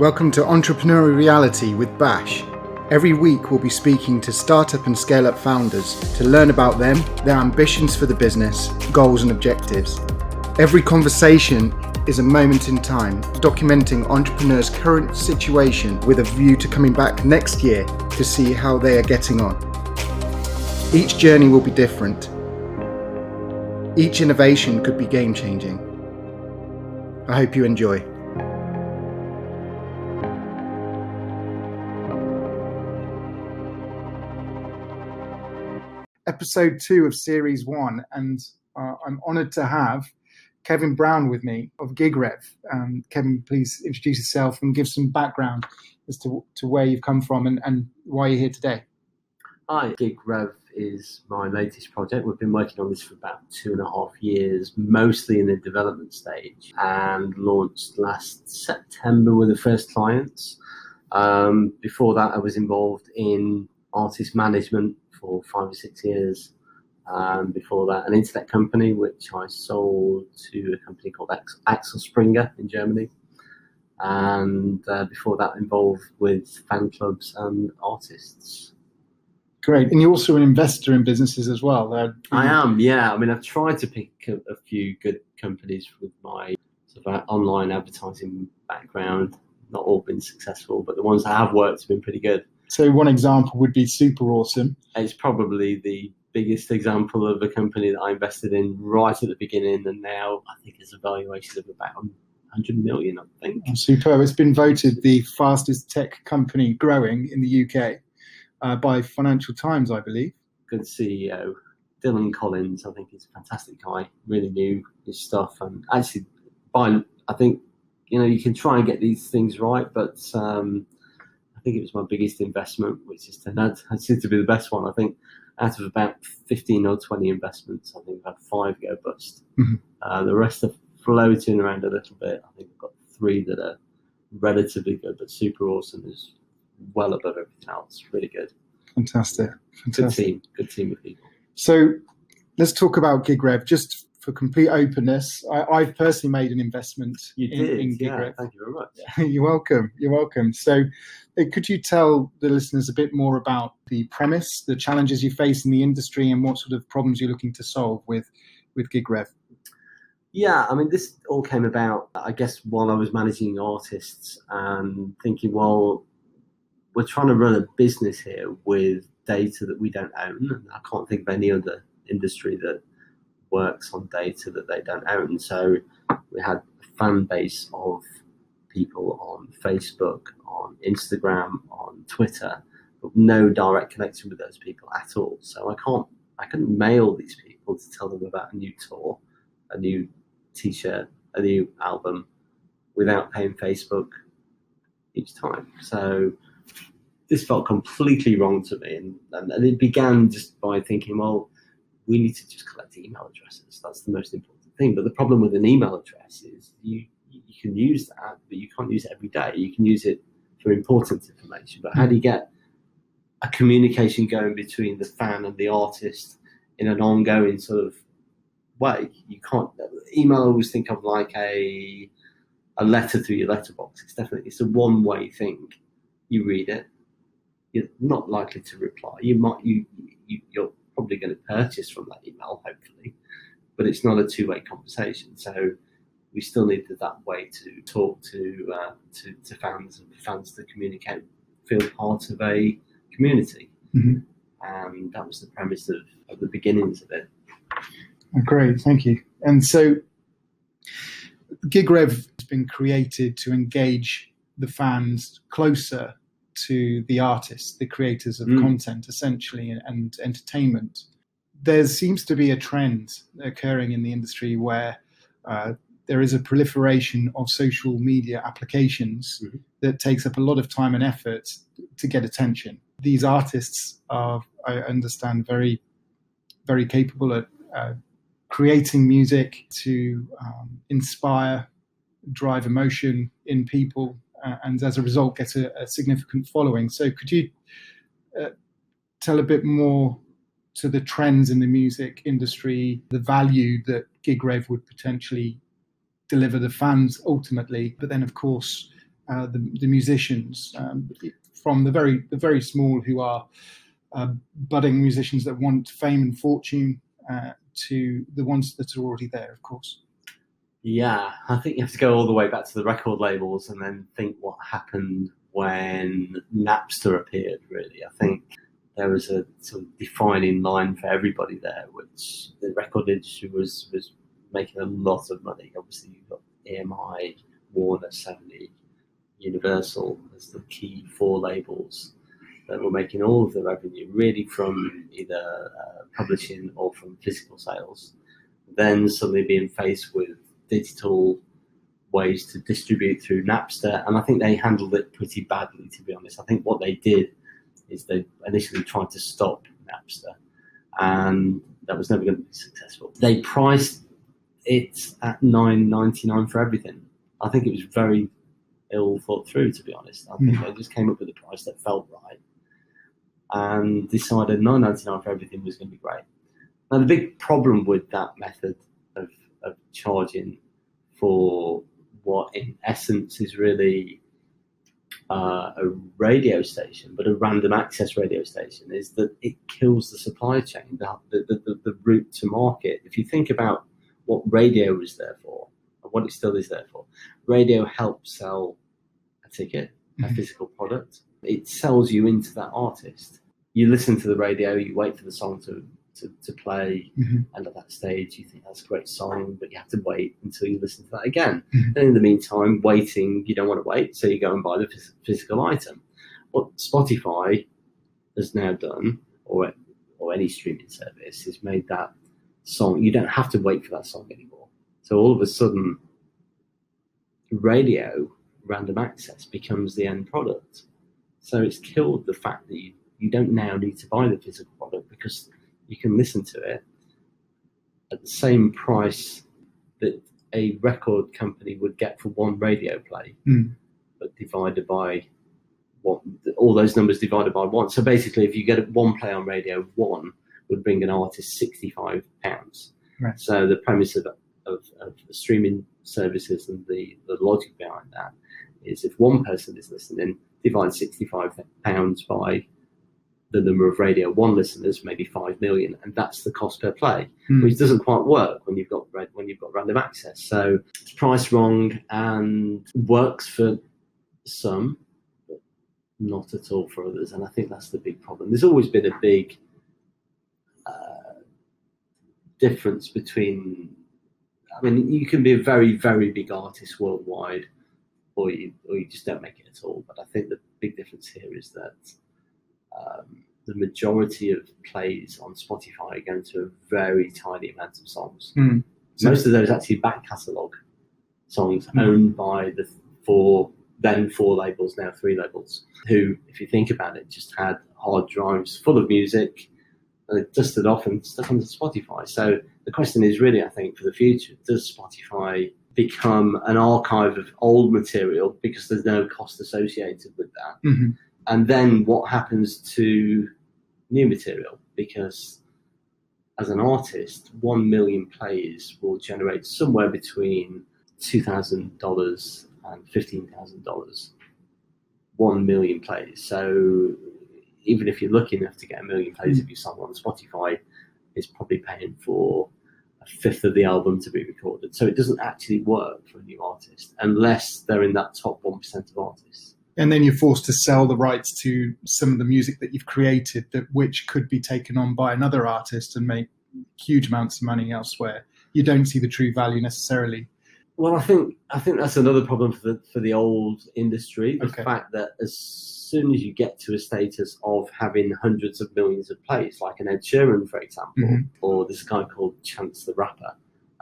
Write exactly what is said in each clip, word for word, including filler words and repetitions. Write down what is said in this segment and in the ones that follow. Welcome to Entrepreneurial Reality with Bash. Every week we'll be speaking to startup and scale-up founders to learn about them, their ambitions for the business, goals and objectives. Every conversation is a moment in time, documenting entrepreneurs' current situation with a view to coming back next year to see how they are getting on. Each journey will be different. Each innovation could be game-changing. I hope you enjoy. Episode two of series one, and uh, I'm honoured to have Kevin Brown with me of GigRev. Um, Kevin, please introduce yourself and give some background as to, to where you've come from and, and why you're here today. Hi, GigRev is my latest project. We've been working on this for about two and a half years, mostly in the development stage, and launched last September with the first clients. Um, before that, I was involved in artist management for five or six years. Um, before that, an internet company, which I sold to a company called Axel Springer in Germany. And uh, before that, involved with fan clubs and artists. Great. And you're also an investor in businesses as well. Uh, I am, yeah. I mean, I've tried to pick a, a few good companies with my sort of online advertising background. Not all been successful, but the ones that have worked have been pretty good. So one example would be Super Awesome. It's probably the biggest example of a company that I invested in right at the beginning, and now I think it's a valuation of about one hundred million, I think. Superb. It's been voted the fastest tech company growing in the U K uh, by Financial Times, I believe. Good C E O. Dylan Collins, I think he's a fantastic guy, really knew his stuff. And actually, by, I think, you know, you can try and get these things right, but um, I think it was my biggest investment, which is turned out to be the best one, I think. Out of about fifteen or twenty investments, I think I've had five go bust. Mm-hmm. Uh, the rest are floating around a little bit. I think I've got three that are relatively good, but Super Awesome is well above everything else. Really good. Fantastic. Fantastic. Good team. Good team of people. So let's talk about GigRev. Just for complete openness, I, I've personally made an investment you in, did. in GigRev. Yeah, thank you very much. Yeah. You're welcome. You're welcome. So could you tell the listeners a bit more about the premise, the challenges you face in the industry, and what sort of problems you're looking to solve with, with GigRev? Yeah, I mean, this all came about, I guess, while I was managing artists and thinking, well, we're trying to run a business here with data that we don't own. I can't think of any other industry that works on data that they don't own. So we had a fan base of people on Facebook, on Instagram, on Twitter, but no direct connection with those people at all. So I can't, I couldn't mail these people to tell them about a new tour, a new t-shirt, a new album without paying Facebook each time. So this felt completely wrong to me. And, and, and it began just by thinking, well, we need to just collect email addresses. That's the most important thing. But the problem with an email address is you, you can use that, but you can't use it every day. You can use it for important information. But how do you get a communication going between the fan and the artist in an ongoing sort of way? You can't. Email, I always think of like a a letter through your letterbox. It's definitely it's a one-way thing. You read it. You're not likely to reply. You might you, you you're probably going to purchase from that email, hopefully, but it's not a two-way conversation. So we still needed that way to talk to uh, to, to fans and fans to communicate, feel part of a community. Mm-hmm. And that was the premise of, of the beginnings of it. Great, thank you. And so GigRev has been created to engage the fans closer to the artists, the creators of mm. content, essentially, and, and entertainment. There seems to be a trend occurring in the industry where uh, there is a proliferation of social media applications mm-hmm. that takes up a lot of time and effort to get attention. These artists are, I understand, very, very capable at uh, creating music to um, inspire, drive emotion in people, uh, and as a result get a, a significant following. So could you uh, tell a bit more to the trends in the music industry, the value that GigRev would potentially deliver the fans ultimately, but then of course uh, the, the musicians um, from the very the very small who are uh, budding musicians that want fame and fortune uh, to the ones that are already there, of course. Yeah, I think you have to go all the way back to the record labels and then think what happened when Napster appeared, really. I think there was a sort of defining line for everybody there, which the record industry was, was making a lot of money. Obviously, you've got E M I, Warner, Sony, Universal as the key four labels that were making all of the revenue, really, from either uh, publishing or from physical sales. Then suddenly being faced with digital ways to distribute through Napster, and I think they handled it pretty badly, to be honest. I think what they did is they initially tried to stop Napster, and that was never going to be successful. They priced it at nine ninety-nine for everything. I think it was very ill thought through, to be honest. I think mm. they just came up with a price that felt right and decided nine ninety-nine for everything was going to be great. Now, the big problem with that method of, of charging for what in essence is really uh, a radio station, but a random access radio station, is that it kills the supply chain, the, the, the, the route to market. If you think about what radio was there for and what it still is there for, radio helps sell a ticket, mm-hmm. a physical product. It sells you into that artist. You listen to the radio, you wait for the song to To, to play, mm-hmm. and at that stage you think that's a great song, but you have to wait until you listen to that again. Mm-hmm. And in the meantime, waiting, you don't want to wait, so you go and buy the phys- physical item. What Spotify has now done, or or any streaming service, is made that song, you don't have to wait for that song anymore. So all of a sudden, radio random access becomes the end product. So it's killed the fact that you, you don't now need to buy the physical product, because you can listen to it at the same price that a record company would get for one radio play, mm. but divided by what, all those numbers divided by one. So basically, if you get one play on radio, one would bring an artist sixty-five pounds. Right. So the premise of, of, of the streaming services and the, the logic behind that is, if one person is listening, divide sixty-five pounds by the number of Radio One listeners, maybe five million, and that's the cost per play, mm. which doesn't quite work when you've got when you've got random access. So it's priced wrong and works for some, but not at all for others. And I think that's the big problem. There's always been a big uh, difference between, I mean, you can be a very, very big artist worldwide, or you, or you just don't make it at all. But I think the big difference here is that Um, the majority of plays on Spotify are going to a very tiny amount of songs. Mm. Most of those actually back catalogue songs mm. owned by the four, then four labels, now three labels, who, if you think about it, just had hard drives full of music and it dusted off and stuck onto Spotify. So the question is really, I think, for the future, does Spotify become an archive of old material because there's no cost associated with that? Mm-hmm. And then what happens to new material? Because as an artist, one million plays will generate somewhere between two thousand dollars and fifteen thousand dollars. One million plays. So even if you're lucky enough to get a million plays mm. if you sign on Spotify, it's probably paying for a fifth of the album to be recorded. So it doesn't actually work for a new artist unless they're in that top one percent of artists. And then you're forced to sell the rights to some of the music that you've created, that which could be taken on by another artist and make huge amounts of money elsewhere. You don't see the true value necessarily. Well, I think I think that's another problem for the for the old industry. The okay. fact that as soon as you get to a status of having hundreds of millions of plays, like an Ed Sheeran, for example, mm-hmm. or this guy called Chance the Rapper,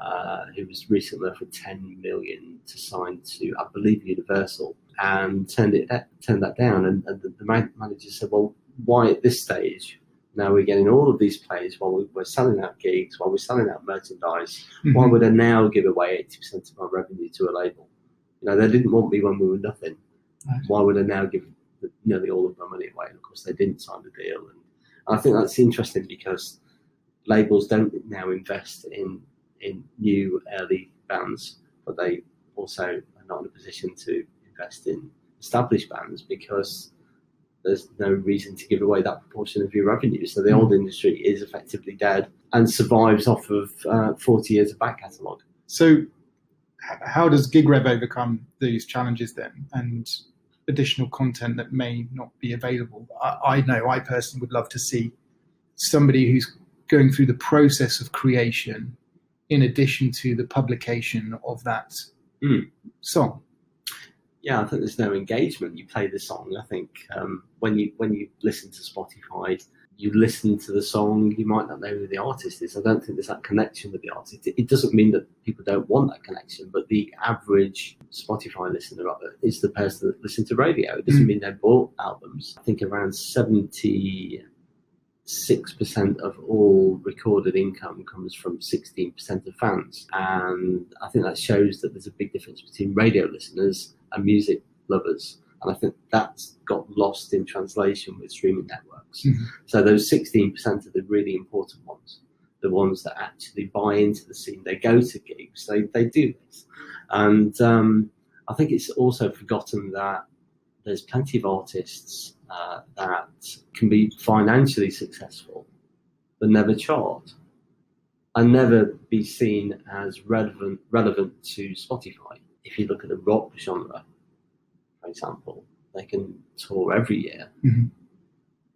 uh, who was recently offered ten million to sign to, I believe, Universal, and turned it turned that down. And, and the, the manager said, well, why at this stage? Now we're getting all of these plays while we're selling out gigs, while we're selling out merchandise. Mm-hmm. Why would I now give away eighty percent of my revenue to a label? You know, they didn't want me when we were nothing. Right. Why would I now give nearly all of my money away? And of course, they didn't sign the deal. And, and I think that's interesting because labels don't now invest in, in new early bands, but they also are not in a position to invest in established bands because there's no reason to give away that proportion of your revenue. So the mm. old industry is effectively dead and survives off of uh, forty years of back catalogue. So how does GigRev overcome these challenges then, and additional content that may not be available? I, I know I personally would love to see somebody who's going through the process of creation in addition to the publication of that mm. song. Yeah, I think there's no engagement. You play the song. I think um, when you when you listen to Spotify, you listen to the song, you might not know who the artist is. I don't think there's that connection with the artist. It, it doesn't mean that people don't want that connection, but the average Spotify listener is the person that listens to radio. It doesn't mm. mean they bought albums. I think around seventy-six percent of all recorded income comes from sixteen percent of fans. And I think that shows that there's a big difference between radio listeners and music lovers. And I think that's got lost in translation with streaming networks. Mm-hmm. So those sixteen percent are the really important ones, the ones that actually buy into the scene. They go to gigs, they, they do this. And um, I think it's also forgotten that there's plenty of artists uh, that can be financially successful but never chart and never be seen as relevant, relevant to Spotify. If you look at the rock genre, for example, they can tour every year. Mm-hmm.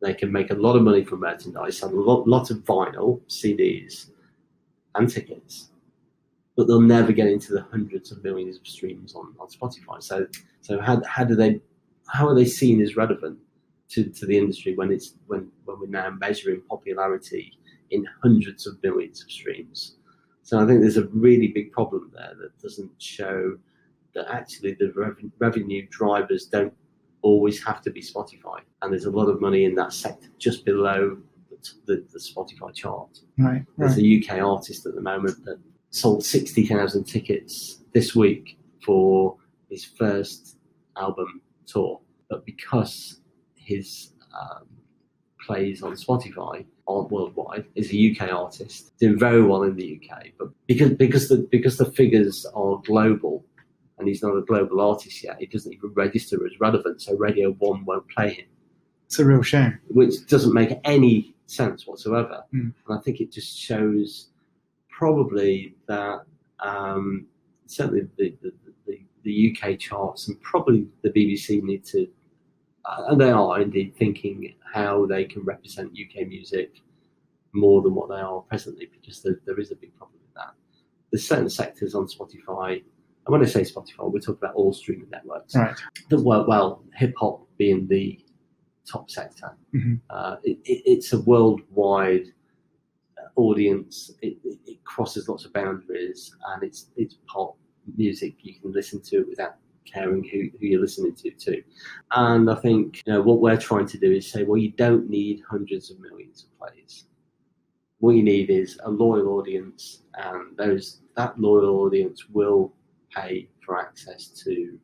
They can make a lot of money from merchandise, sell a lot, lot of vinyl, C Ds, and tickets, but they'll never get into the hundreds of millions of streams on, on Spotify. So, so how how do they how are they seen as relevant to, to the industry when it's when, when we're now measuring popularity in hundreds of millions of streams? So I think there's a really big problem there that doesn't show that actually the rev- revenue drivers don't always have to be Spotify. And there's a lot of money in that sector just below the, the, the Spotify chart. Right. There's right. a U K artist at the moment that sold sixty thousand tickets this week for his first album tour. But because his um, plays on Spotify aren't worldwide, is a U K artist, doing very well in the U K. But because because the because the figures are global, and he's not a global artist yet, it doesn't even register as relevant, so Radio one won't play him. It's a real shame. Which doesn't make any sense whatsoever. Mm. And I think it just shows probably that um, certainly the, the, the, the U K charts and probably the B B C need to, uh, and they are indeed thinking how they can represent U K music more than what they are presently, because there, there is a big problem with that. There's certain sectors on Spotify. And when I say Spotify, we're talking about all streaming networks. Right. The, well, well hip-hop being the top sector. Mm-hmm. Uh, it, it, it's a worldwide audience. It, it, it crosses lots of boundaries, and it's it's pop music you can listen to without caring who, who you're listening to, too. And I think you know what we're trying to do is say, well, you don't need hundreds of millions of plays. What you need is a loyal audience, and those that loyal audience will pay for access to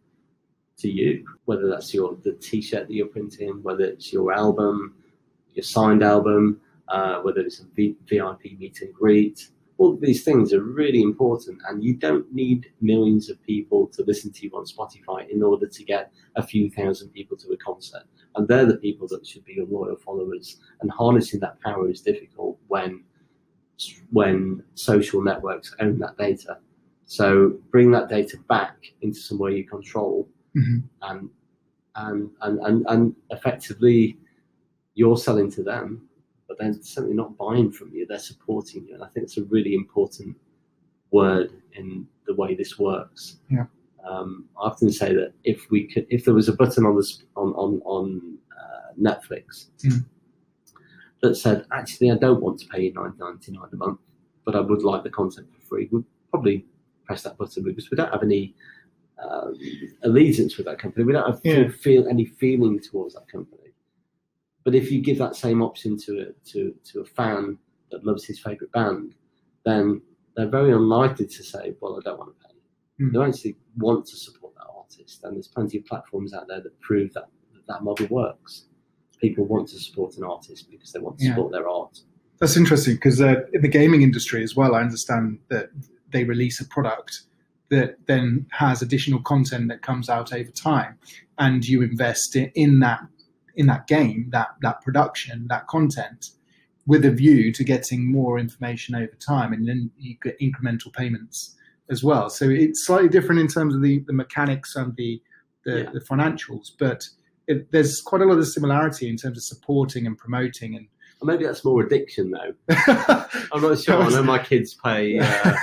to you, whether that's your the t-shirt that you're printing, whether it's your album, your signed album, uh, whether it's a v- VIP meet and greet. All of these things are really important, and you don't need millions of people to listen to you on Spotify in order to get a few thousand people to a concert. And they're the people that should be your loyal followers, and harnessing that power is difficult when when social networks own that data. So bring that data back into somewhere you control, mm-hmm. and, and and and and effectively you're selling to them, but they're certainly not buying from you, they're supporting you. And I think it's a really important word in the way this works. Yeah. Um, I often say that if we could, if there was a button on the, on on, on uh, Netflix mm. that said, actually, I don't want to pay you nine ninety-nine a month, but I would like the content for free, we'd probably press that button, because we don't have any um, allegiance with that company. We don't have yeah. feel any feeling towards that company. But if you give that same option to a, to to a fan that loves his favourite band, then they're very unlikely to say, well, I don't want to pay. Mm. They actually want to support that artist. And there's plenty of platforms out there that prove that that, that model works. People want to support an artist because they want to yeah. support their art. That's interesting, because uh, in the gaming industry as well, I understand that they release a product that then has additional content that comes out over time, and you invest in, in that in that game, that that production, that content, with a view to getting more information over time, and then you get incremental payments as well. So it's slightly different in terms of the, the mechanics and the the, yeah. the financials, but it, there's quite a lot of similarity in terms of supporting and promoting. And maybe that's more addiction, though. I'm not sure. I know my kids play. Uh,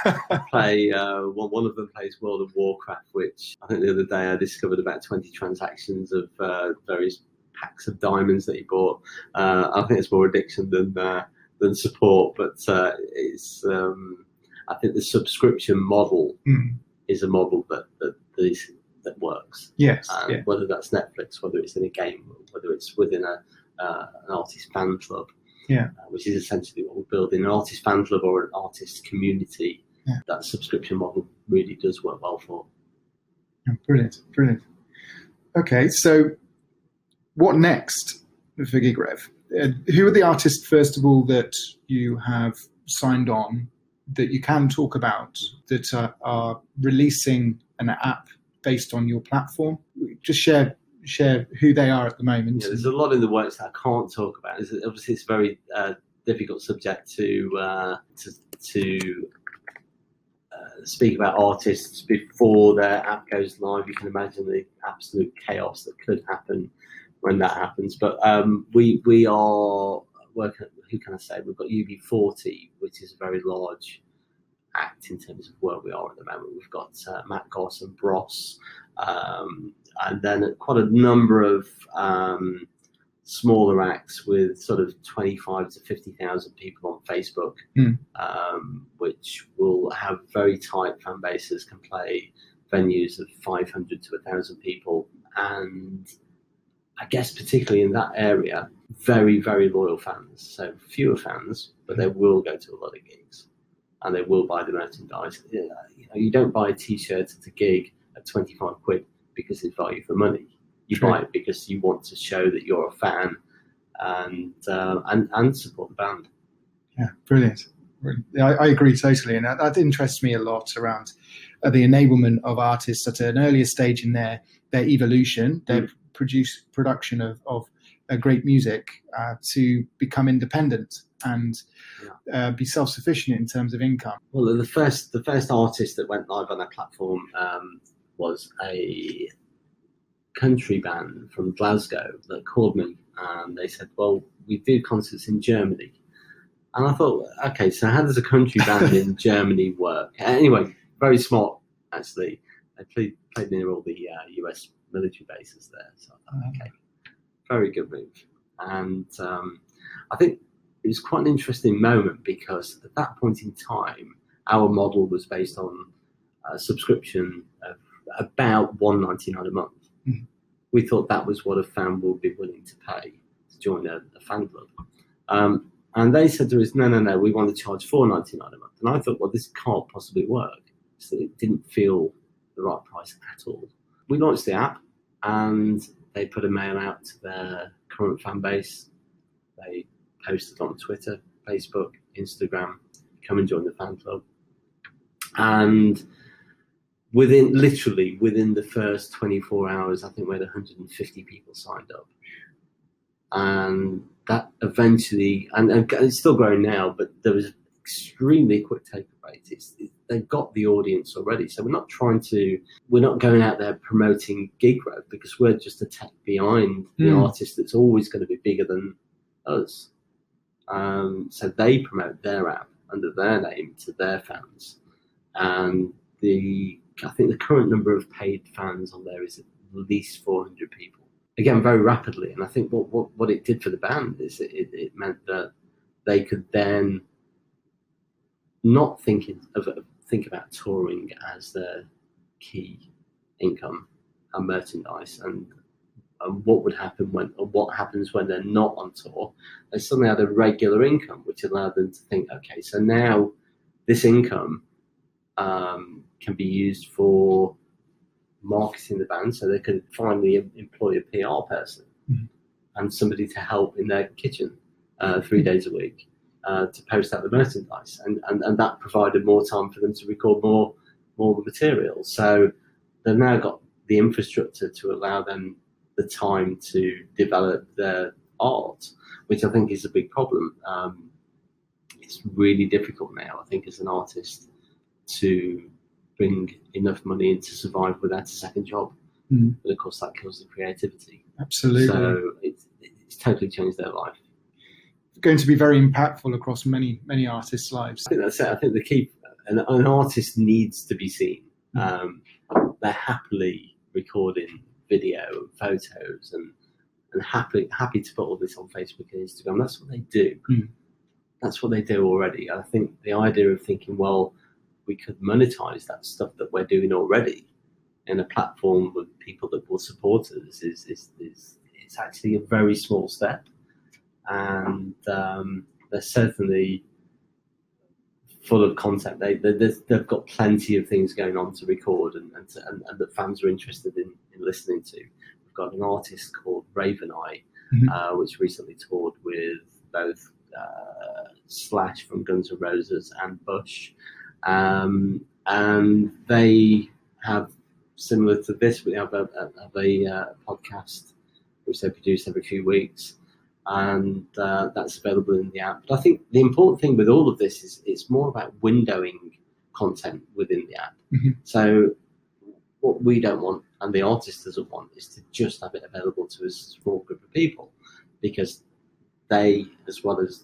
play uh, one, one of them plays World of Warcraft, which I think the other day I discovered about twenty transactions of uh, various packs of diamonds that he bought. Uh, I think it's more addiction than uh, than support, but uh, it's. Um, I think the subscription model mm. is a model that that these, that works. Yes. Um, yeah. Whether that's Netflix, whether it's in a game, whether it's within a uh, an artist fan club. Yeah, uh, which is essentially what we're building, an artist fan club or an artist community. Yeah. That subscription model really does work well for. Oh, brilliant, brilliant. Okay, so what next for GigRev? Uh, who are the artists, first of all, that you have signed on that you can talk about that are, are releasing an app based on your platform? Just share. share who they are at the moment. Yeah, there's a lot in the works that I can't talk about. It's, obviously, it's a very uh, difficult subject to uh, to, to uh, speak about artists before their app goes live. You can imagine the absolute chaos that could happen when that happens. But um, we we are working. Who can I say? We've got U B forty, which is a very large act in terms of where we are at the moment. We've got uh, Matt Goss and Bros. Um, and then quite a number of um, smaller acts with sort of twenty-five to fifty thousand people on Facebook, mm. um, which will have very tight fan bases, can play venues of five hundred to one thousand people. And I guess particularly in that area, very, very loyal fans. So fewer fans, but they will go to a lot of gigs and they will buy the merchandise. You know, you don't buy a T-shirt at a gig at twenty-five quid because they value for money. You True. Buy it because you want to show that you're a fan and uh, and, and support the band. Yeah, brilliant. I, I agree totally. And that, that interests me a lot around uh, the enablement of artists at an earlier stage in their, their evolution, their mm. produce, production of, of uh, great music uh, to become independent and yeah. uh, be self-sufficient in terms of income. Well, the first, the first artist that went live on that platform um, was a country band from Glasgow, The Cordmen, and they said, well, we do concerts in Germany. And I thought, okay, so how does a country band in Germany work? Anyway, very smart, actually. They played, played near all the uh, U S military bases there. So I thought, okay, very good move. And um, I think it was quite an interesting moment because at that point in time, our model was based on a subscription of about one dollar ninety-nine a month. Mm-hmm. We thought that was what a fan would be willing to pay to join a, a fan club. Um, and they said to us, no, no, no, we want to charge four dollars ninety-nine a month. And I thought, well, this can't possibly work. So it didn't feel the right price at all. We launched the app and they put a mail out to their current fan base. They posted on Twitter, Facebook, Instagram, come and join the fan club. And Within literally within the first twenty-four hours, I think we had one hundred fifty people signed up, and that eventually, and, and it's still growing now, but there was an extremely quick take up rate. It's, it, they've got the audience already, so we're not trying to, we're not going out there promoting GigRev because we're just a tech behind mm. the artist that's always going to be bigger than us. Um, so they promote their app under their name to their fans, and the I think the current number of paid fans on there is at least four hundred people. Again, very rapidly. And I think what, what, what it did for the band is it, it, it meant that they could then not think, of, think about touring as their key income and merchandise and, and what would happen when, or what happens when they're not on tour. They suddenly had a regular income, which allowed them to think, okay, so now this income um, can be used for marketing the band, so they could finally employ a P R person mm-hmm. and somebody to help in their kitchen uh, three mm-hmm. days a week uh, to post out the merchandise, and, and and that provided more time for them to record more more the material. So they've now got the infrastructure to allow them the time to develop their art, which I think is a big problem. Um, it's really difficult now, I think, as an artist to bring enough money in to survive without a second job. Mm. And of course that kills the creativity. Absolutely. So it's, it's totally changed their life. Going to be very impactful across many, many artists' lives. I think that's it. I think the key, an, an artist needs to be seen. Um, they're happily recording video and photos and, and happy happy to put all this on Facebook and Instagram. That's what they do. Mm. That's what they do already. And I think the idea of thinking, well, we could monetize that stuff that we're doing already in a platform with people that will support us is is is it's actually a very small step. And um, they're certainly full of content. They, they, they've got plenty of things going on to record and, and, to, and, and that fans are interested in, in listening to. We've got an artist called Raven Eye, mm-hmm. uh, which recently toured with both uh, Slash from Guns N' Roses and Bush. Um, and they have, similar to this, we have a, have a uh, podcast which they produce every few weeks. And uh, that's available in the app. But I think the important thing with all of this is it's more about windowing content within the app. Mm-hmm. So what we don't want, and the artist doesn't want, is to just have it available to a small group of people, because they, as well as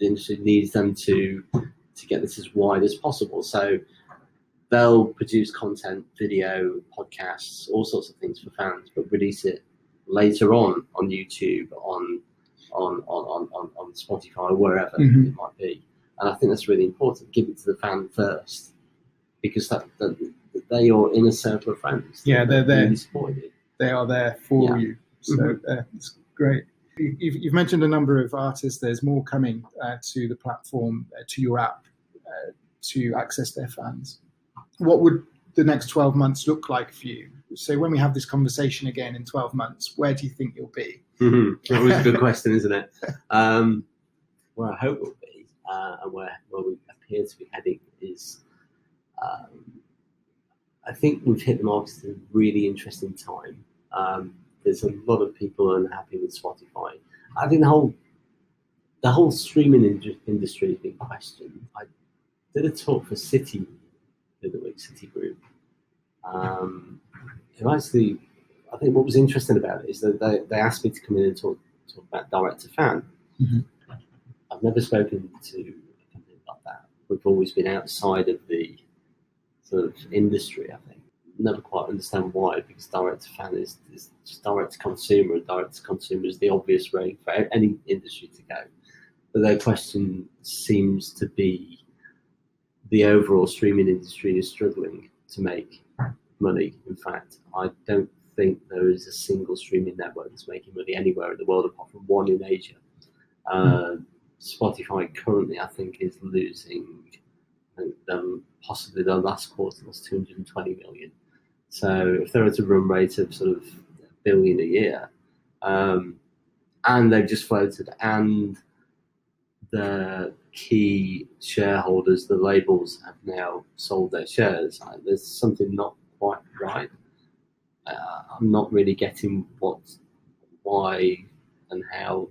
the industry, needs them to to get this as wide as possible. So they'll produce content, video, podcasts, all sorts of things for fans, but release it later on on YouTube, on On, on, on, on Spotify or wherever mm-hmm. it might be. And I think that's really important. Give it to the fan first, because that, that, that they are in a circle of friends. Yeah, they're there. Really they are there for yeah. you. So mm-hmm. uh, it's great. You, you've, you've mentioned a number of artists. There's more coming uh, to the platform, uh, to your app, uh, to access their fans. What would the next twelve months look like for you? So when we have this conversation again in twelve months, where do you think you'll be? Mm-hmm. That was a good question, isn't it? Um, where I hope we'll be uh, and where, where we appear to be heading is, um, I think we've hit the market at a really interesting time. Um, there's a lot of people unhappy with Spotify. I think the whole the whole streaming in- industry has been questioned. I did a talk for City the other week, City Group. Um, and actually, I think what was interesting about it is that they, they asked me to come in and talk, talk about direct-to-fan. Mm-hmm. I've never spoken to a company like that. We've always been outside of the sort of industry, I think. Never quite understand why, because direct-to-fan is, is just direct-to-consumer, and direct-to-consumer is the obvious way for any industry to go. But their question seems to be the overall streaming industry is struggling to make money. In fact, I don't think there is a single streaming network that's making money anywhere in the world apart from one in Asia. Uh, Spotify currently, I think, is losing, um, possibly their last quarter was two hundred twenty million. So if they're at a run rate of sort of a billion a year, um, and they've just floated, and the key shareholders, the labels, have now sold their shares, there's something not quite right. Uh, I'm not really getting what, why, and how,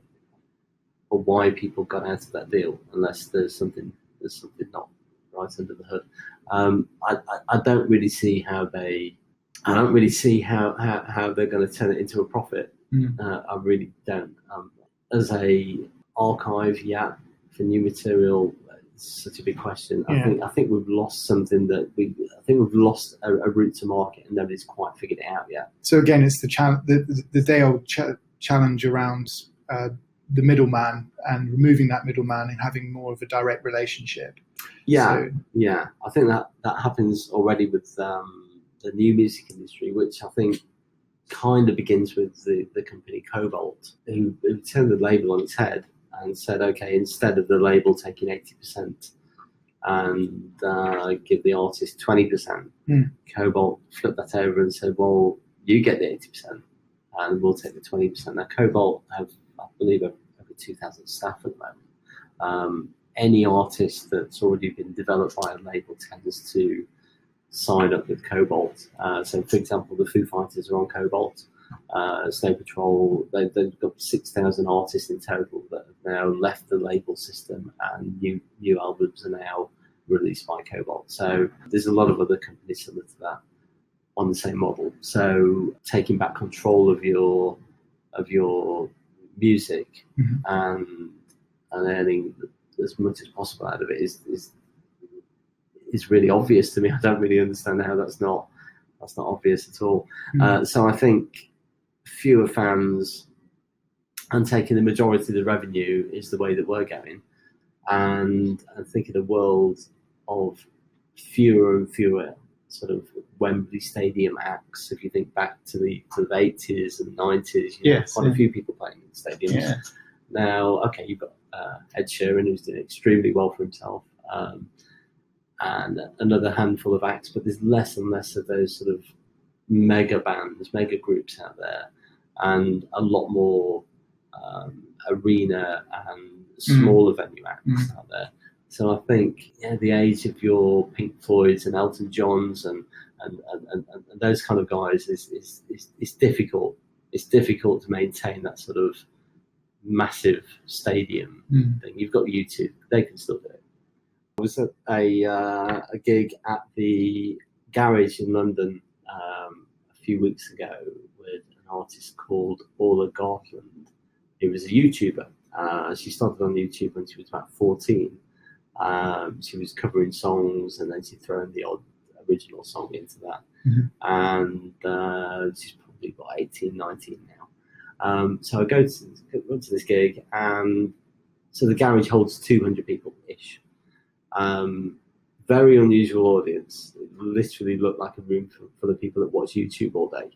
or why people got out of that deal, unless there's something there's something not right under the hood. Um, I, I, I don't really see how they, I don't really see how how, how they're going to turn it into a profit. Mm. Uh, I really don't. Um, as a archive, yeah, for new material, it's such a big question. Yeah. I think I think we've lost something that we. I think we've lost a, a route to market, and nobody's quite figured it out yet. So again, it's the challenge, the, the day old ch- challenge around uh, the middleman and removing that middleman and having more of a direct relationship. Yeah, so. yeah. I think that that happens already with um, the new music industry, which I think kind of begins with the, the company Cobalt, who, who turned the label on its head and said, okay, instead of the label taking eighty percent and uh, give the artist twenty percent, mm. Cobalt flipped that over and said, well, you get the eighty percent and we'll take the twenty percent. Now, Cobalt have, I believe, over two thousand staff at the moment. Um, any artist that's already been developed by a label tends to side up with Cobalt. Uh, so, for example, the Foo Fighters are on Cobalt. Uh, Snow Patrol, they, they've got six thousand artists in total that have now left the label system, and new new albums are now released by Cobalt. So there's a lot of other companies similar to that on the same model. So taking back control of your of your music mm-hmm. and and earning as much as possible out of it is is is really obvious to me. I don't really understand how that's not that's not obvious at all. Mm-hmm. Uh, so I think fewer fans and taking the majority of the revenue is the way that we're going. And I think in a world of fewer and fewer sort of Wembley Stadium acts, if you think back to the to the eighties and nineties, you know, yes, quite yeah. a few people playing in stadiums. Yeah. Now, okay, you've got uh, Ed Sheeran, who's doing extremely well for himself, um, and another handful of acts, but there's less and less of those sort of mega bands, mega groups out there, and a lot more um, arena and smaller mm. venue acts mm. out there. So I think yeah, the age of your Pink Floyds and Elton Johns and and, and, and, and those kind of guys is is, is is difficult. It's difficult to maintain that sort of massive stadium mm. thing. You've got U two, they can still do it. I was at a, uh, a gig at the Garage in London um, a few weeks ago with an artist called Orla Garland, who was a YouTuber. Uh, she started on YouTube when she was about fourteen. Um, she was covering songs and then she threw in the odd original song into that. Mm-hmm. And uh, she's probably got eighteen, nineteen now. Um, so I go to, go to this gig, and so the Garage holds two hundred people-ish. Um, very unusual audience. It literally looked like a room for, for the people that watch YouTube all day.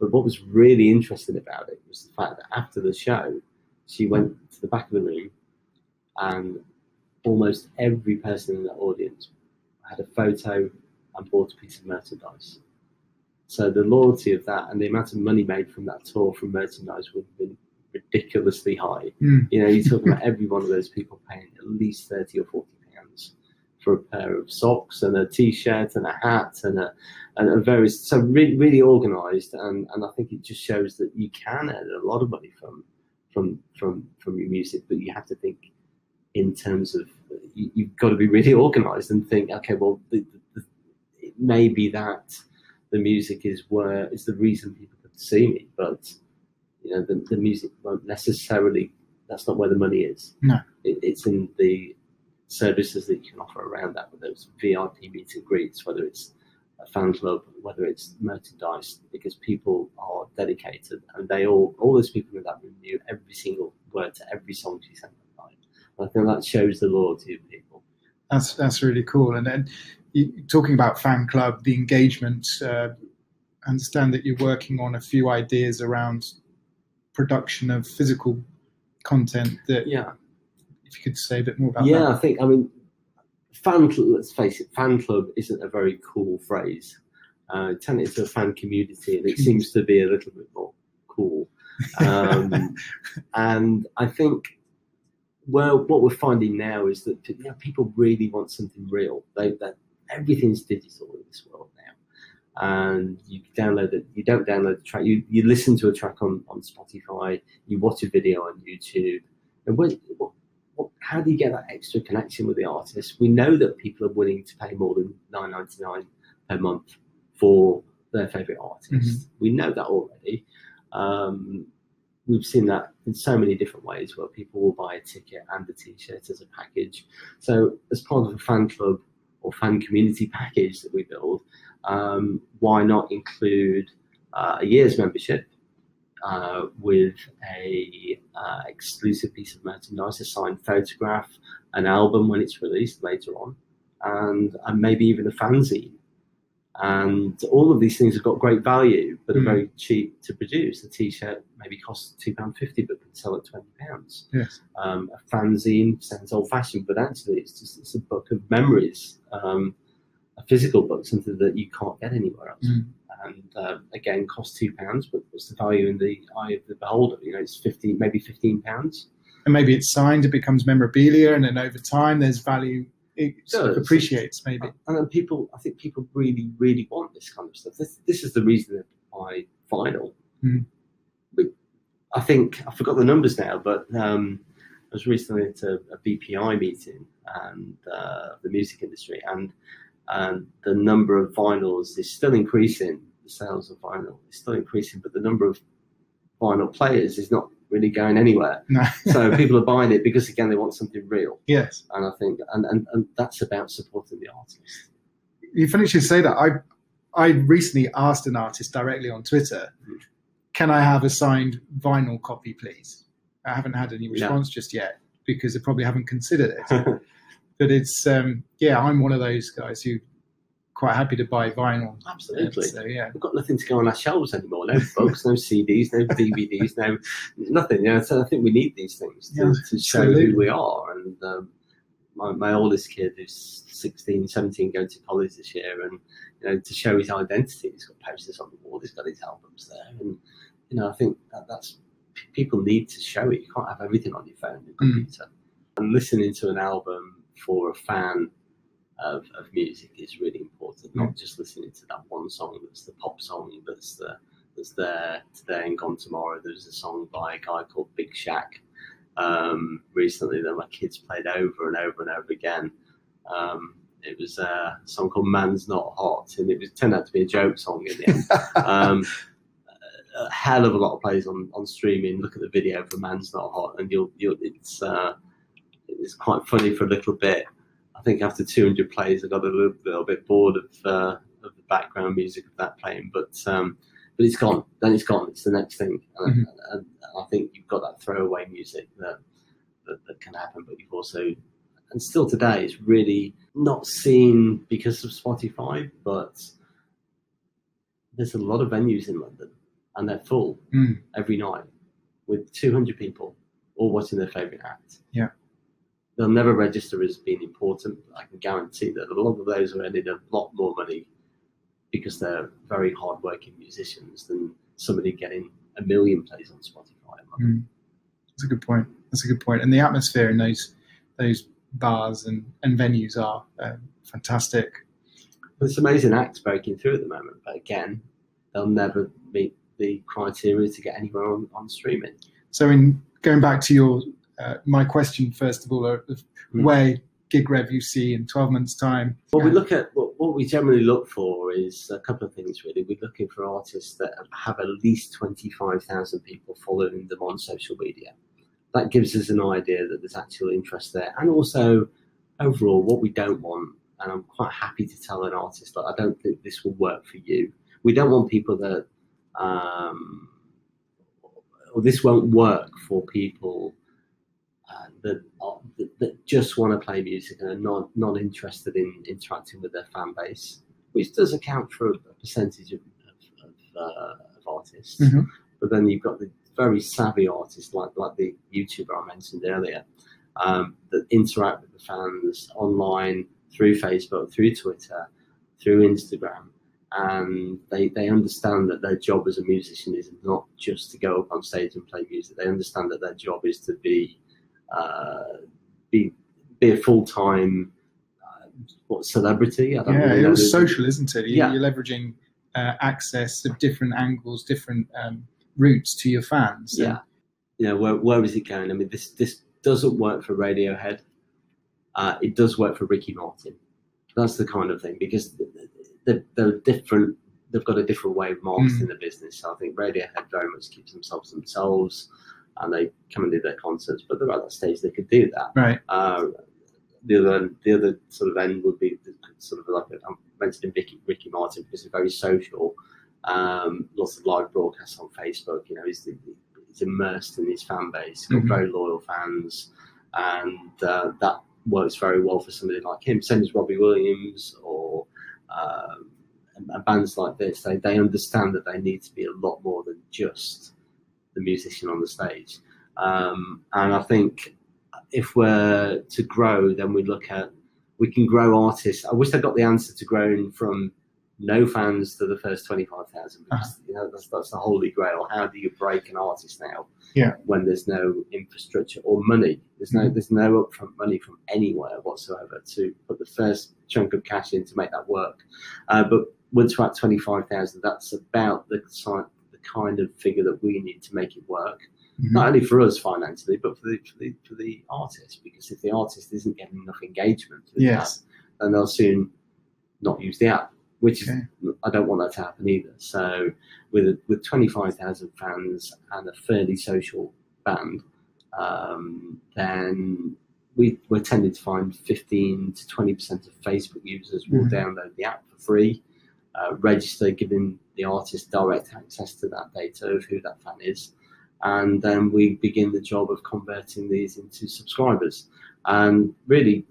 But what was really interesting about it was the fact that after the show, she went to the back of the room, and almost every person in that audience had a photo and bought a piece of merchandise. So the loyalty of that and the amount of money made from that tour from merchandise would have been ridiculously high. Mm. You know, you're talking about every one of those people paying at least thirty or forty pounds for a pair of socks and a T-shirt and a hat and a and a various, so really, really organised. And, and I think it just shows that you can earn a lot of money from From, from from your music, but you have to think in terms of you, you've got to be really organised and think, okay, well, the, the, it may be that the music is where is the reason people could see me, but you know the, the music won't necessarily. That's not where the money is. No, it, it's in the services that you can offer around that, whether it's V I P meet and greets, whether it's a fan club, whether it's merchandise, because people are dedicated, and they all, all those people in that room knew every single word to every song she sang that night. And I think that shows the loyalty of people. That's that's really cool. And then you, talking about fan club, the engagement, uh, I understand that you're working on a few ideas around production of physical content. That yeah, if you could say a bit more about yeah, that. Yeah, I think I mean. Fan club, let's face it, fan club isn't a very cool phrase. Uh, turn it into a fan community, and it seems to be a little bit more cool. Um, and I think, well, what we're finding now is that you know, people really want something real. They, that everything's digital in this world now. And you download it, you don't download the track, you, you listen to a track on, on Spotify, you watch a video on YouTube. And when, what, how do you get that extra connection with the artist? We know that people are willing to pay more than nine ninety-nine per month for their favourite artist. Mm-hmm. We know that already. Um, we've seen that in so many different ways where people will buy a ticket and a T-shirt as a package. So as part of a fan club or fan community package that we build, um, why not include uh, a year's membership Uh, with a uh, exclusive piece of merchandise, a signed photograph, an album when it's released later on, and, and maybe even a fanzine. And all of these things have got great value, but mm. are very cheap to produce. A T-shirt maybe costs two pounds fifty, but can sell at twenty pounds. Yes. Um, a fanzine sounds old-fashioned, but actually it's just it's a book of memories, um, a physical book, something that you can't get anywhere else. Mm. And uh, again, costs two pounds, but what's the value in the eye of the beholder? You know, it's fifteen, maybe fifteen pounds. And maybe it's signed, it becomes memorabilia, and then over time, there's value it sort of appreciates, maybe. And then people, I think people really, really want this kind of stuff. This, this is the reason that I vinyl. Mm. But I think, I forgot the numbers now, but um, I was recently at a, a B P I meeting and uh, the music industry, and and the number of vinyls is still increasing. The sales of vinyl is still increasing, but the number of vinyl players is not really going anywhere. No. So people are buying it because, again, they want something real. Yes. And I think, and, and, and that's about supporting the artist. You funny should say that. I I recently asked an artist directly on Twitter, mm. can I have a signed vinyl copy, please? I haven't had any response no. just yet, because they probably haven't considered it. But it's, um, yeah, I'm one of those guys who quite happy to buy vinyl. Absolutely. So, yeah. We've got nothing to go on our shelves anymore. No books, no C Ds, no D V Ds, no nothing. You know, so I think we need these things to, yeah, to show absolutely. who we are. And um, my, my oldest kid is sixteen, seventeen, going to college this year, and you know, to show his identity, he's got posters on the wall, he's got his albums there, and you know, I think that that's people need to show it. You can't have everything on your phone and computer. Mm. And listening to an album for a fan Of, of music is really important. Not just listening to that one song that's the pop song that's the that's there today and gone tomorrow. There's a song by a guy called Big Shaq um, recently that my kids played over and over and over again. Um, it was a song called "Man's Not Hot," and it was turned out to be a joke song in the end. um, a hell of a lot of plays on on streaming. Look at the video for "Man's Not Hot," and you'll you'll it's uh, it's quite funny for a little bit. I think after two hundred plays, I got a little, little bit bored of, uh, of the background music of that playing, but um, but it's gone. Then it's gone. It's the next thing. And, mm-hmm. and, and I think you've got that throwaway music that, that that can happen, but you've also, and still today, it's really not seen because of Spotify, but there's a lot of venues in London, and they're full mm. every night with two hundred people all watching their favourite act. Yeah. They'll never register as being important. I can guarantee that a lot of those are earning a lot more money because they're very hard-working musicians than somebody getting a million plays on Spotify a month. Mm. That's a good point. That's a good point. And the atmosphere in those those bars and, and venues are uh, fantastic. Well, it's amazing acts breaking through at the moment, but again, they'll never meet the criteria to get anywhere on, on streaming. So in going back to your Uh, my question, first of all, of where GigRev you see in twelve months' time? Well, we look at what, what we generally look for is a couple of things, really. We're looking for artists that have at least twenty-five thousand people following them on social media. That gives us an idea that there's actual interest there. And also, overall, what we don't want, and I'm quite happy to tell an artist, like, I don't think this will work for you. We don't want people that, um, or this won't work for people Uh, that, uh, that, that just want to play music and are not, not interested in interacting with their fan base, which does account for a percentage of, of, of, uh, of artists. Mm-hmm. But then you've got the very savvy artists like, like the YouTuber I mentioned earlier um, that interact with the fans online through Facebook, through Twitter, through Instagram. And they, they understand that their job as a musician is not just to go up on stage and play music. They understand that their job is to be Uh, be be a full time uh, what celebrity? I don't yeah, know. It was social, isn't it? You, yeah, you're leveraging uh, access of different angles, different um, routes to your fans. So. Yeah, you know, where where is it going? I mean, this this doesn't work for Radiohead. Uh, it does work for Ricky Martin. That's the kind of thing, because they're, they're different. They've got a different way of marketing mm. the business. So I think Radiohead very much keeps themselves themselves. And they come and do their concerts, but they're at that stage they could do that. Right. Uh, the other, the other sort of end would be the, sort of like I mentioned, Ricky, Ricky Martin, because he's very social. Um, lots of live broadcasts on Facebook. You know, he's, he's immersed in his fan base. He's got mm-hmm. very loyal fans, and uh, that works very well for somebody like him. Same as Robbie Williams or um, bands like this. They they understand that they need to be a lot more than just the musician on the stage, um, and I think if we're to grow, then we look at we can grow artists. I wish I got the answer to growing from no fans to the first twenty-five thousand. Uh-huh. You know, that's, that's the holy grail. How do you break an artist now? Yeah. When there's no infrastructure or money, there's no there's no upfront money from anywhere whatsoever to put the first chunk of cash in to make that work. Uh, but once we're at twenty-five thousand, that's about the the kind of figure that we need to make it work. Mm-hmm. Not only for us financially, but for the, for the for the artist, because if the artist isn't getting enough engagement, yes, that, then they'll soon not use the app. Which is, okay. I don't want that to happen either. So with with twenty-five thousand fans and a fairly social band, um, then we we're tending to find fifteen to twenty percent of Facebook users will mm-hmm. download the app for free, uh, register, giving the artist direct access to that data of who that fan is. And then we begin the job of converting these into subscribers. And really,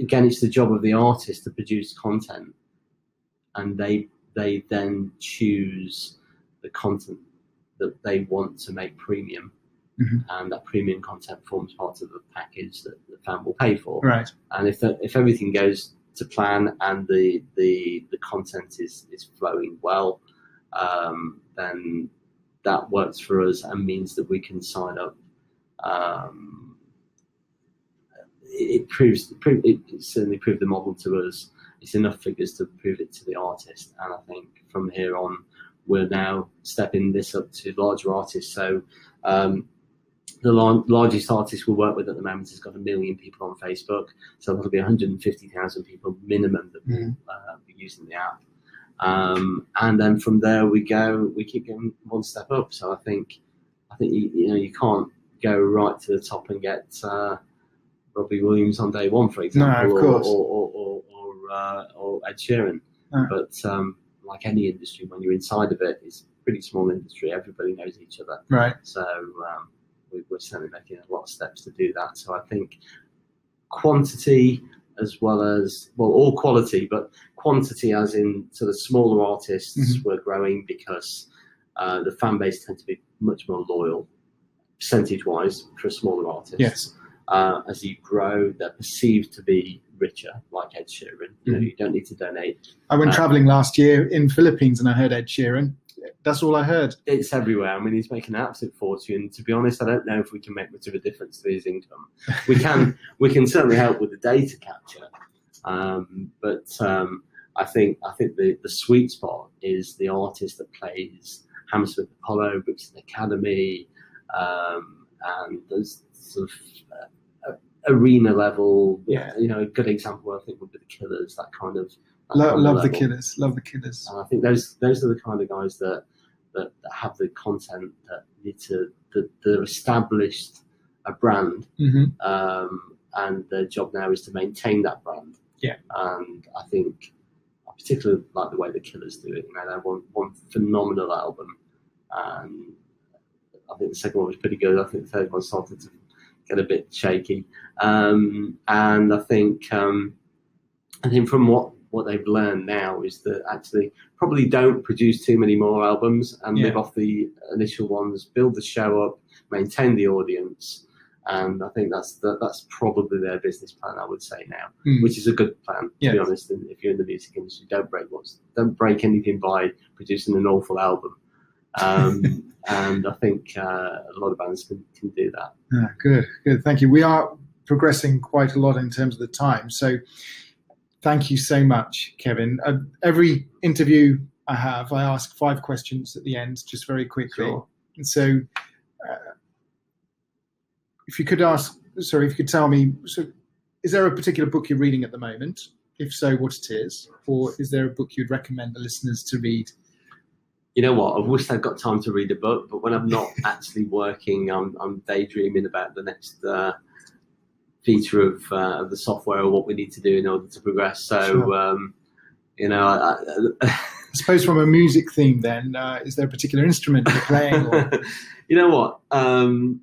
again, it's the job of the artist to produce content, and they they then choose the content that they want to make premium, mm-hmm. and that premium content forms part of the package that the fan will pay for. Right. And if that, if everything goes to plan and the the the content is is flowing well, um, then that works for us and means that we can sign up. Um, it, it proves, it, it certainly proved the model to us. It's enough figures to prove it to the artist. And I think from here on, we're now stepping this up to larger artists. So um, the la- largest artist we work with at the moment has got a million people on Facebook. So that'll be one hundred fifty thousand people minimum that will mm. uh, be using the app. Um, and then from there we go, we keep going one step up. So I think, I think you, you know, you can't go right to the top and get uh, Robbie Williams on day one, for example, no, or, or, or, or, or, uh, or Ed Sheeran. No. But um, like any industry, when you're inside of it, it's a pretty small industry. Everybody knows each other. Right. So um, we, we're certainly making a lot of steps to do that. So I think quantity, as well as, well, all quality, but quantity as in sort of smaller artists mm-hmm. were growing because uh, the fan base tend to be much more loyal percentage-wise for smaller artists. Yes. Uh, as you grow, they're perceived to be richer, like Ed Sheeran. You mm-hmm. know, you don't need to donate. I went um, travelling last year in Philippines and I heard Ed Sheeran. That's all I heard. It's everywhere. I mean, he's making an absolute fortune. To be honest, I don't know if we can make much of a difference to his income. We can, we can certainly help with the data capture, um, but um, I think I think the, the sweet spot is the artist that plays Hammersmith Apollo, Brixton Academy, um, and those sort of uh, arena level. Yeah, you know, a good example I think would be the Killers. That kind of. Love, love the Killers, love the Killers. And I think those those are the kind of guys that that, that have the content that need to that they're established a brand, mm-hmm. um, and their job now is to maintain that brand. Yeah. And I think I particularly like the way the Killers do it. You know, they have one one phenomenal album, and I think the second one was pretty good. I think the third one started to get a bit shaky, um, and I think um, I think from what what they've learned now is that actually probably don't produce too many more albums and yeah. live off the initial ones, build the show up, maintain the audience. And I think that's that, that's probably their business plan, I would say now, mm. which is a good plan, to yes. be honest. And if you're in the music industry, don't break what's, don't break anything by producing an awful album. Um, and I think uh, a lot of bands can, can do that. Yeah, good, good. Thank you. We are progressing quite a lot in terms of the time. So, thank you so much, Kevin. Uh, every interview I have, I ask five questions at the end, just very quickly. Sure. And so, uh, if you could ask, sorry, if you could tell me, so is there a particular book you're reading at the moment? If so, what it is? Or is there a book you'd recommend the listeners to read? You know what? I wish I'd got time to read a book, but when I'm not actually working, I'm, I'm daydreaming about the next... Uh, feature of uh, the software or what we need to do in order to progress. So, sure. um, you know, I, I, I suppose from a music theme then, uh, is there a particular instrument you're playing? Or... You know what? Um,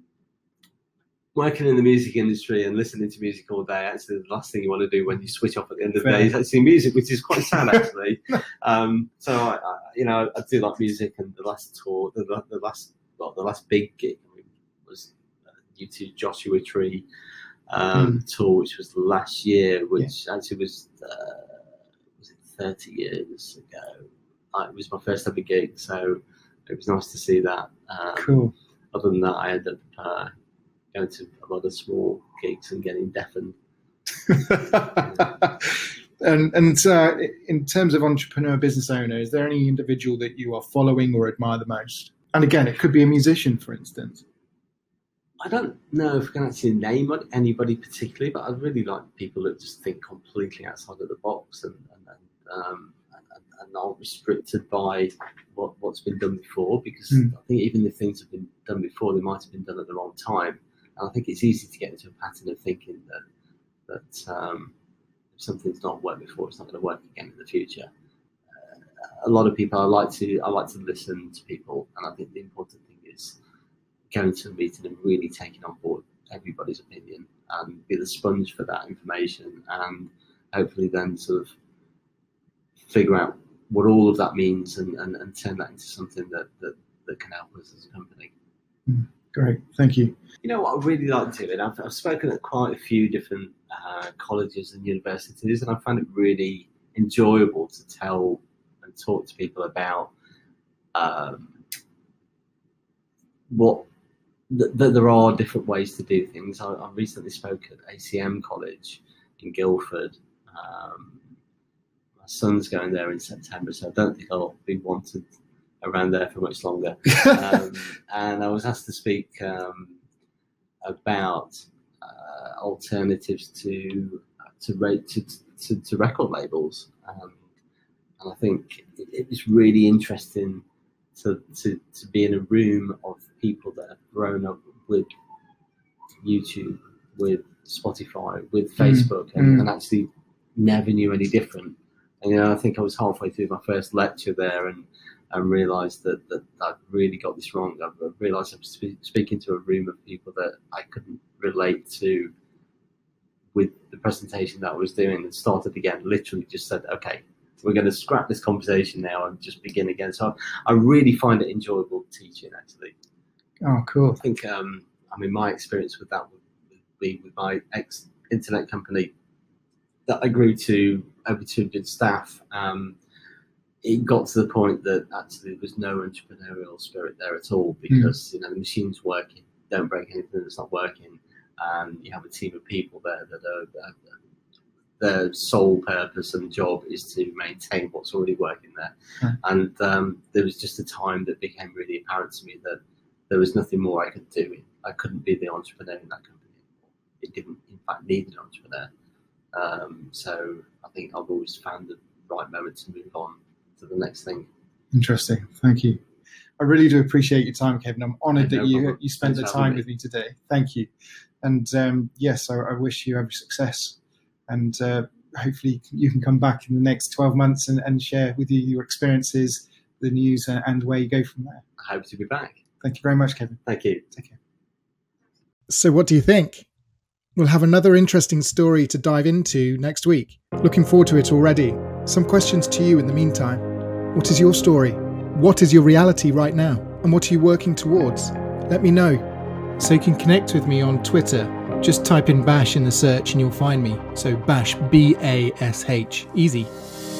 working in the music industry and listening to music all day, actually the last thing you want to do when you switch off at the end of the day is actually music, which is quite sad actually. um, so, I, I, you know, I do like music, and the last tour, the, the last, well, the last big gig I mean, was U two's Joshua Tree. Um, mm. tour, which was last year, which yeah. actually was uh, was it thirty years ago. Like, it was my first ever gig, so it was nice to see that. Um, cool. Other than that, I ended up uh, going to a lot of small gigs and getting deafened. And and uh, in terms of entrepreneur business owner, is there any individual that you are following or admire the most? And again, it could be a musician, for instance. I don't know if I can actually name anybody particularly, but I really like people that just think completely outside of the box and and, and, um, and, and aren't restricted by what, what's been done before, because mm. I think even if things have been done before, they might have been done at the wrong time. And I think it's easy to get into a pattern of thinking that, that um, if something's not worked before, it's not going to work again in the future. Uh, a lot of people, I like to I like to listen to people, and I think the important thing is going to a meeting and really taking on board everybody's opinion and be the sponge for that information, and hopefully then sort of figure out what all of that means and, and, and turn that into something that, that, that can help us as a company. Great, thank you. You know what I really like doing? I've, I've spoken at quite a few different uh, colleges and universities, and I find it really enjoyable to tell and talk to people about um, what that there are different ways to do things. I, I recently spoke at A C M College in Guildford. Um, my son's going there in September, so I don't think I'll be wanted around there for much longer. Um, and I was asked to speak um, about uh, alternatives to to, rate, to to to record labels, um, and I think it, it was really interesting To, to, to be in a room of people that have grown up with YouTube, with Spotify, with Facebook, mm. And, mm. and actually never knew any different. And, you know, I think I was halfway through my first lecture there and, and realised that, that I'd really got this wrong. I realised I was spe- speaking to a room of people that I couldn't relate to with the presentation that I was doing, and started again, literally just said, okay, we're going to scrap this conversation now and just begin again. So I, I really find it enjoyable teaching, actually. Oh, cool. I think, um, I mean, my experience with that would be with my ex-internet company that I grew to over two hundred staff. Um, it got to the point that actually there was no entrepreneurial spirit there at all, because, mm. you know, the machine's working, don't break anything that's not working. And you have a team of people there that are... Uh, their sole purpose and job is to maintain what's already working there. Yeah. And um, there was just a time that became really apparent to me that there was nothing more I could do. I couldn't be the entrepreneur in that company anymore. It didn't, in fact, need an entrepreneur. Um, so I think I've always found the right moment to move on to the next thing. Interesting. Thank you. I really do appreciate your time, Kevin. I'm honoured that you, you spent the time with me today. Thank you. And um, yes, I, I wish you every success. And uh, hopefully you can come back in the next twelve months and, and share with you your experiences, the news, uh, and where you go from there. I hope to be back. Thank you very much, Kevin. Thank you. Take care. So what do you think? We'll have another interesting story to dive into next week. Looking forward to it already. Some questions to you in the meantime. What is your story? What is your reality right now? And what are you working towards? Let me know. So you can connect with me on Twitter. Just type in Bash in the search and you'll find me. So Bash, B A S H, easy.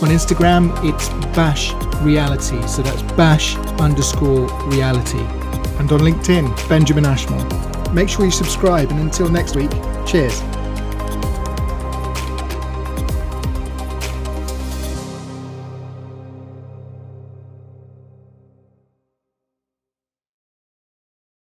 On Instagram, it's Bash Reality. So that's Bash underscore reality. And on LinkedIn, Benjamin Ashmore. Make sure you subscribe, and until next week, cheers.